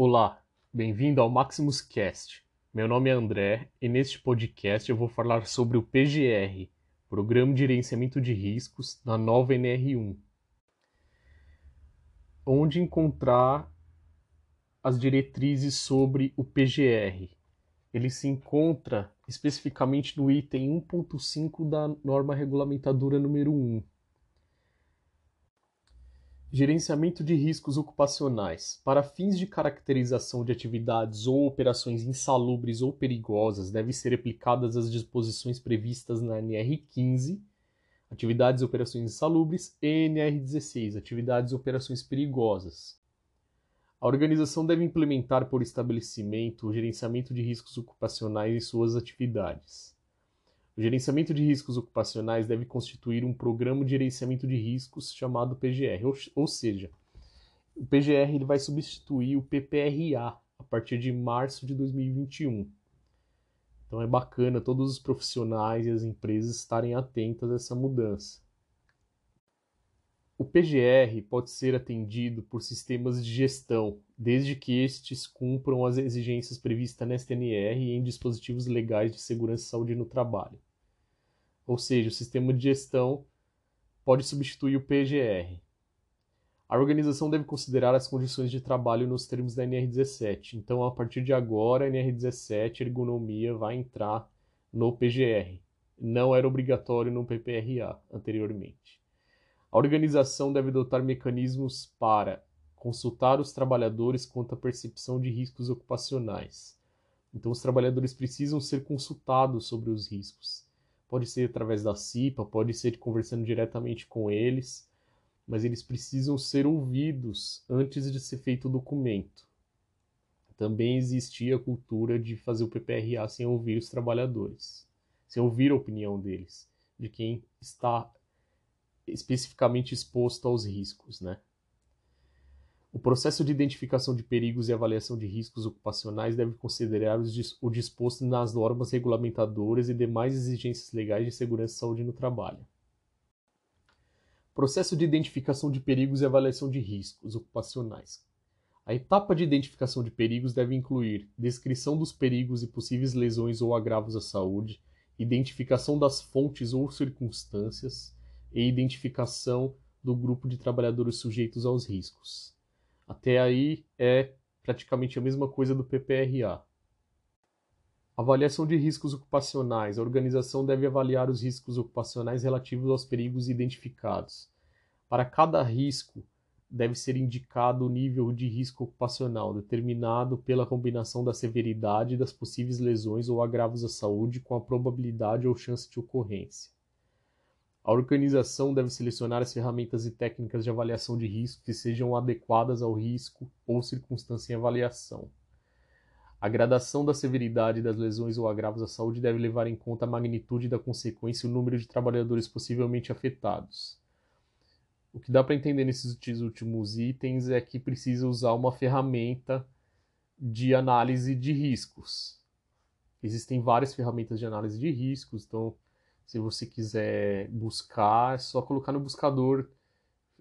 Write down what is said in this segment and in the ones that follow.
Olá, bem-vindo ao MaximusCast. Meu nome é André e neste podcast eu vou falar sobre o PGR, Programa de Gerenciamento de Riscos da nova NR1. Onde encontrar as diretrizes sobre o PGR? Ele se encontra especificamente no item 1.5 da norma regulamentadora número 1. Gerenciamento de riscos ocupacionais. Para fins de caracterização de atividades ou operações insalubres ou perigosas, devem ser aplicadas as disposições previstas na NR15, atividades e operações insalubres, e NR16, atividades e operações perigosas. A organização deve implementar por estabelecimento o gerenciamento de riscos ocupacionais em suas atividades. O gerenciamento de riscos ocupacionais deve constituir um programa de gerenciamento de riscos chamado PGR, ou seja, o PGR ele vai substituir o PPRA a partir de março de 2021. Então é bacana todos os profissionais e as empresas estarem atentas a essa mudança. O PGR pode ser atendido por sistemas de gestão, desde que estes cumpram as exigências previstas na STNR e em dispositivos legais de segurança e saúde no trabalho. Ou seja, o sistema de gestão pode substituir o PGR. A organização deve considerar as condições de trabalho nos termos da NR17. Então, a partir de agora, a NR17, ergonomia, vai entrar no PGR. Não era obrigatório no PPRA anteriormente. A organização deve adotar mecanismos para consultar os trabalhadores quanto à percepção de riscos ocupacionais. Então, os trabalhadores precisam ser consultados sobre os riscos. Pode ser através da CIPA, pode ser conversando diretamente com eles, mas eles precisam ser ouvidos antes de ser feito o documento. Também existia a cultura de fazer o PPRA sem ouvir os trabalhadores, sem ouvir a opinião deles, de quem está especificamente exposto aos riscos, né? O processo de identificação de perigos e avaliação de riscos ocupacionais deve considerar o disposto nas normas regulamentadoras e demais exigências legais de segurança e saúde no trabalho. Processo de identificação de perigos e avaliação de riscos ocupacionais. A etapa de identificação de perigos deve incluir descrição dos perigos e possíveis lesões ou agravos à saúde, identificação das fontes ou circunstâncias e identificação do grupo de trabalhadores sujeitos aos riscos. Até aí é praticamente a mesma coisa do PPRA. Avaliação de riscos ocupacionais. A organização deve avaliar os riscos ocupacionais relativos aos perigos identificados. Para cada risco, deve ser indicado o nível de risco ocupacional, determinado pela combinação da severidade das possíveis lesões ou agravos à saúde com a probabilidade ou chance de ocorrência. A organização deve selecionar as ferramentas e técnicas de avaliação de risco que sejam adequadas ao risco ou circunstância em avaliação. A gradação da severidade das lesões ou agravos à saúde deve levar em conta a magnitude da consequência e o número de trabalhadores possivelmente afetados. O que dá para entender nesses últimos itens é que precisa usar uma ferramenta de análise de riscos. Existem várias ferramentas de análise de riscos, então se você quiser buscar, é só colocar no buscador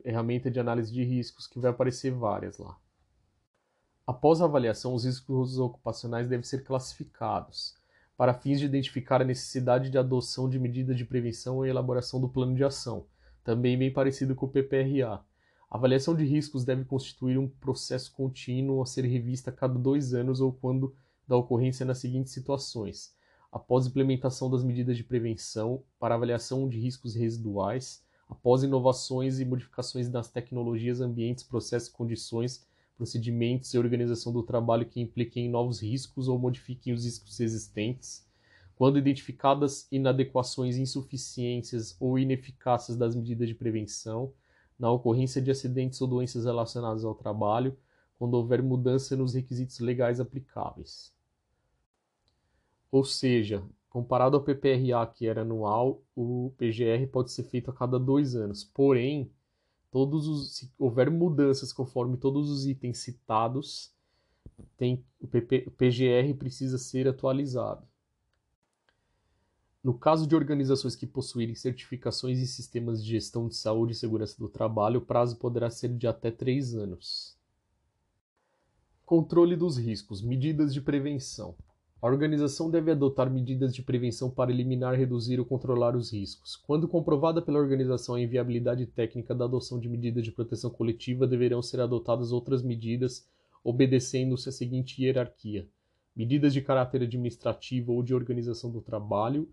ferramenta de análise de riscos que vai aparecer várias lá. Após a avaliação, os riscos ocupacionais devem ser classificados para fins de identificar a necessidade de adoção de medidas de prevenção e elaboração do plano de ação, também bem parecido com o PPRA. A avaliação de riscos deve constituir um processo contínuo a ser revista a cada 2 anos ou quando da ocorrência nas seguintes situações: após a implementação das medidas de prevenção, para avaliação de riscos residuais, após inovações e modificações nas tecnologias, ambientes, processos, condições, procedimentos e organização do trabalho que impliquem novos riscos ou modifiquem os riscos existentes, quando identificadas inadequações, insuficiências ou ineficácias das medidas de prevenção, na ocorrência de acidentes ou doenças relacionadas ao trabalho, quando houver mudança nos requisitos legais aplicáveis. Ou seja, comparado ao PPRA, que era anual, o PGR pode ser feito a cada 2 anos, porém, se houver mudanças conforme todos os itens citados, o PGR precisa ser atualizado. No caso de organizações que possuírem certificações em sistemas de gestão de saúde e segurança do trabalho, o prazo poderá ser de até 3 anos. Controle dos riscos, medidas de prevenção. A organização deve adotar medidas de prevenção para eliminar, reduzir ou controlar os riscos. Quando comprovada pela organização a inviabilidade técnica da adoção de medidas de proteção coletiva, deverão ser adotadas outras medidas, obedecendo-se à seguinte hierarquia: medidas de caráter administrativo ou de organização do trabalho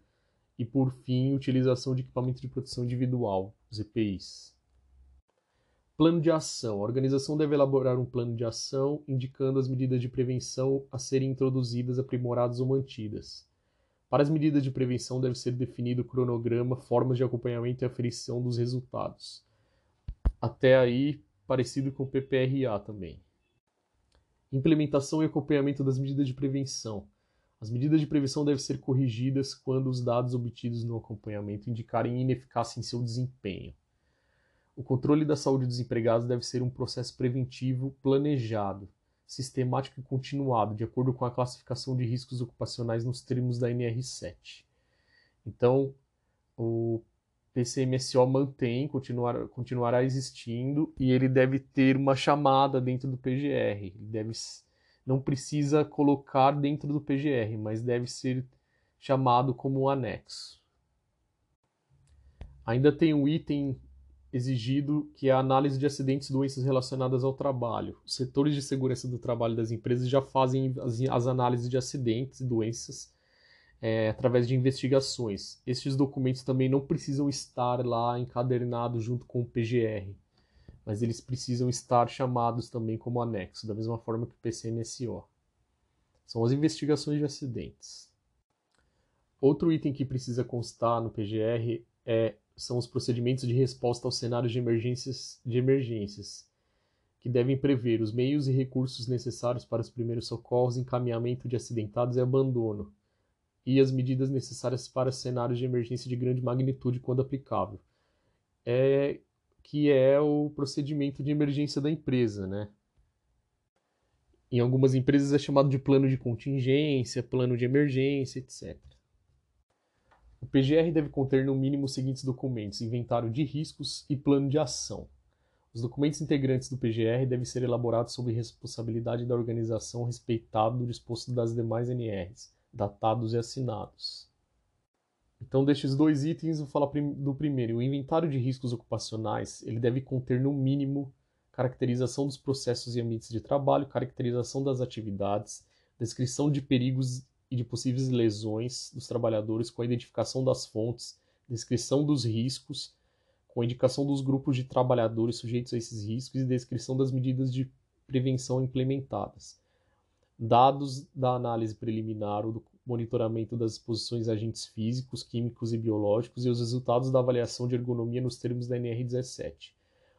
e, por fim, utilização de equipamento de proteção individual, os EPIs. Plano de ação. A organização deve elaborar um plano de ação indicando as medidas de prevenção a serem introduzidas, aprimoradas ou mantidas. Para as medidas de prevenção deve ser definido o cronograma, formas de acompanhamento e aferição dos resultados. Até aí, parecido com o PPRA também. Implementação e acompanhamento das medidas de prevenção. As medidas de prevenção devem ser corrigidas quando os dados obtidos no acompanhamento indicarem ineficácia em seu desempenho. O controle da saúde dos empregados deve ser um processo preventivo, planejado, sistemático e continuado, de acordo com a classificação de riscos ocupacionais nos termos da NR7. Então, o PCMSO continuará existindo e ele deve ter uma chamada dentro do PGR. Ele não precisa colocar dentro do PGR, mas deve ser chamado como um anexo. Ainda tem um item exigido, que é a análise de acidentes e doenças relacionadas ao trabalho. Os setores de segurança do trabalho das empresas já fazem as análises de acidentes e doenças através de investigações. Estes documentos também não precisam estar lá encadernados junto com o PGR, mas eles precisam estar chamados também como anexo, da mesma forma que o PCMSO. São as investigações de acidentes. Outro item que precisa constar no PGR são os procedimentos de resposta aos cenários de emergências, que devem prever os meios e recursos necessários para os primeiros socorros, encaminhamento de acidentados e abandono, e as medidas necessárias para cenários de emergência de grande magnitude, quando aplicável, que é o procedimento de emergência da empresa, né? Em algumas empresas é chamado de plano de contingência, plano de emergência, etc. O PGR deve conter, no mínimo, os seguintes documentos: inventário de riscos e plano de ação. Os documentos integrantes do PGR devem ser elaborados sob responsabilidade da organização, respeitado o disposto das demais NRs, datados e assinados. Então, destes dois itens, vou falar do primeiro. O inventário de riscos ocupacionais, ele deve conter, no mínimo, caracterização dos processos e ambientes de trabalho, caracterização das atividades, descrição de perigos e de possíveis lesões dos trabalhadores, com a identificação das fontes, descrição dos riscos, com a indicação dos grupos de trabalhadores sujeitos a esses riscos e descrição das medidas de prevenção implementadas, dados da análise preliminar ou do monitoramento das exposições a agentes físicos, químicos e biológicos e os resultados da avaliação de ergonomia nos termos da NR17,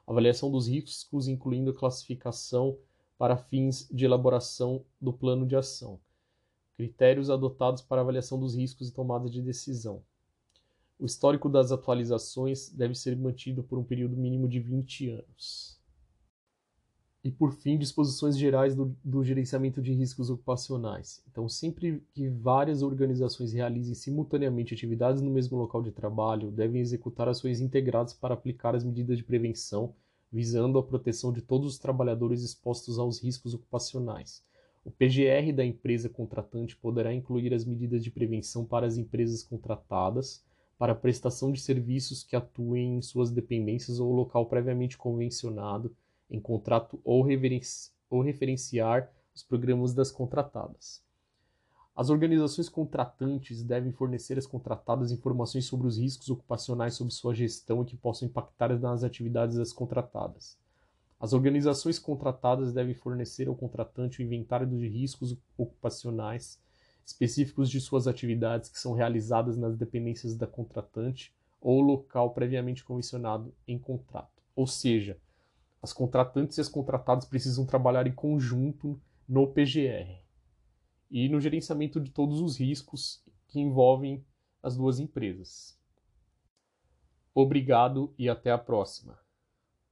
avaliação dos riscos, incluindo a classificação para fins de elaboração do plano de ação, critérios adotados para avaliação dos riscos e tomada de decisão. O histórico das atualizações deve ser mantido por um período mínimo de 20 anos. E, por fim, disposições gerais do gerenciamento de riscos ocupacionais. Então, sempre que várias organizações realizem simultaneamente atividades no mesmo local de trabalho, devem executar ações integradas para aplicar as medidas de prevenção, visando a proteção de todos os trabalhadores expostos aos riscos ocupacionais. O PGR da empresa contratante poderá incluir as medidas de prevenção para as empresas contratadas, para a prestação de serviços que atuem em suas dependências ou local previamente convencionado em contrato ou referenciar os programas das contratadas. As organizações contratantes devem fornecer às contratadas informações sobre os riscos ocupacionais sob sua gestão e que possam impactar nas atividades das contratadas. As organizações contratadas devem fornecer ao contratante o inventário de riscos ocupacionais específicos de suas atividades que são realizadas nas dependências da contratante ou local previamente convencionado em contrato. Ou seja, as contratantes e as contratadas precisam trabalhar em conjunto no PGR e no gerenciamento de todos os riscos que envolvem as duas empresas. Obrigado e até a próxima.